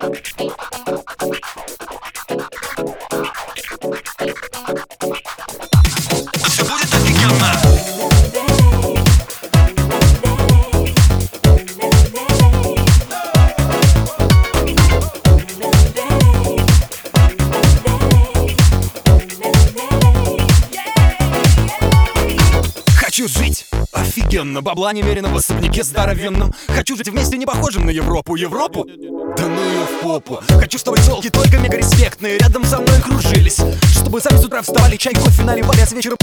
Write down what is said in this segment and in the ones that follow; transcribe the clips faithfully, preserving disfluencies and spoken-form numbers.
Хочу жить офигенно, бабла немерено в особняке здоровенном. Хочу жить вместе не похожим на Европу, Европу? Да ну ее в попу. Хочу, чтобы телки только мегареспектные рядом со мной кружились, чтобы сами с утра вставали, чай, кофе наливали, а с вечера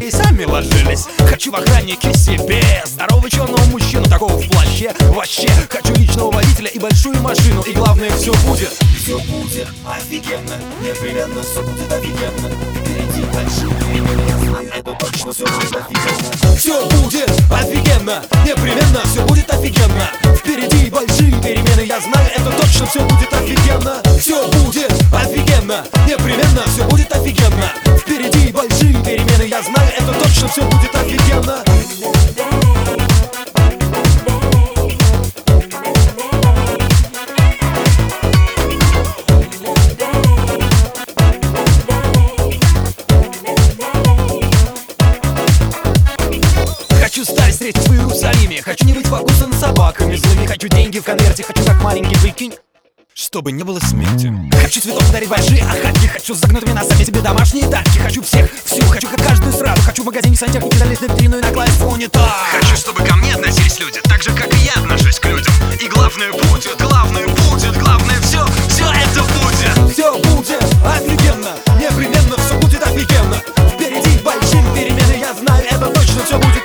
и сами ложились. Хочу в охраннике себе здорового черного мужчину, такого в плаще. Вообще, хочу личного водителя и большую машину. И главное, все будет. Все будет офигенно, непременно все будет офигенно. Впереди большие, это точно все будет офигенно. Все будет офигенно, непременно все будет офигенно. Впереди большие перемены, я знаю, это точно все будет офигенно. Все будет офигенно, непременно все будет офигенно. Впереди большие перемены, я знаю, это точно все будет офигенно. Хочу старость встретить в Иерусалиме, хочу не быть покусан собаками злыми, хочу деньги в конверте, хочу как маленький выкинь, чтобы не было смерти. Хочу цветов подарить большие охапки, хочу с загнутыми носами себе домашние тапки, хочу всех, всю, хочу как каждую сразу, хочу в магазине сантехники залезть на витрину и накласть в унитаз. Хочу, чтобы ко мне относились люди так же, как и я отношусь к людям. И главное будет, главное будет, главное все, все это будет. Все будет офигенно, непременно все будет офигенно. Впереди большие перемены, я знаю, это точно все будет.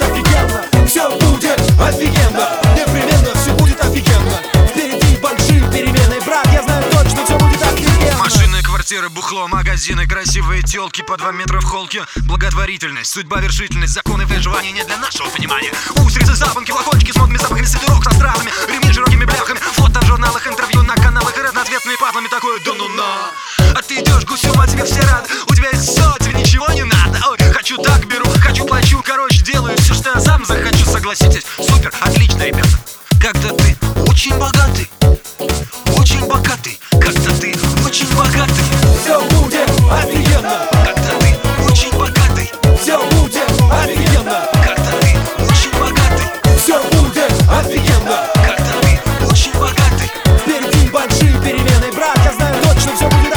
Все будет офигенно, непременно все будет офигенно. Впереди большие перемены, брат, я знаю точно, все будет офигенно. Машины, квартиры, бухло, магазины, красивые телки по два метра в холке. Благотворительность, судьба, вершительность, законы выживания не для нашего понимания. Устрицы, запонки, флакончики с модными запахами, свитерок со стразами, ремни с широкими бляхами, фото в журналах, интервью на каналах и разноцветные патлами, такое да ну на. А ты идешь гусем, а тебе все рады, у тебя есть все, тебе ничего не надо. Ой, хочу так, беру, хочу, плачу, короче, делаю все, что я сам захочу. Согласитесь, супер, отлично, ребята. Когда ты очень богатый, очень богатый, когда ты очень богатый, все будет офигенно. Когда ты очень богатый, все будет офигенно. Когда ты очень богатый, все будет офигенно. Когда ты очень богатый, впереди большие перемены, брат, я знаю точно, все будет.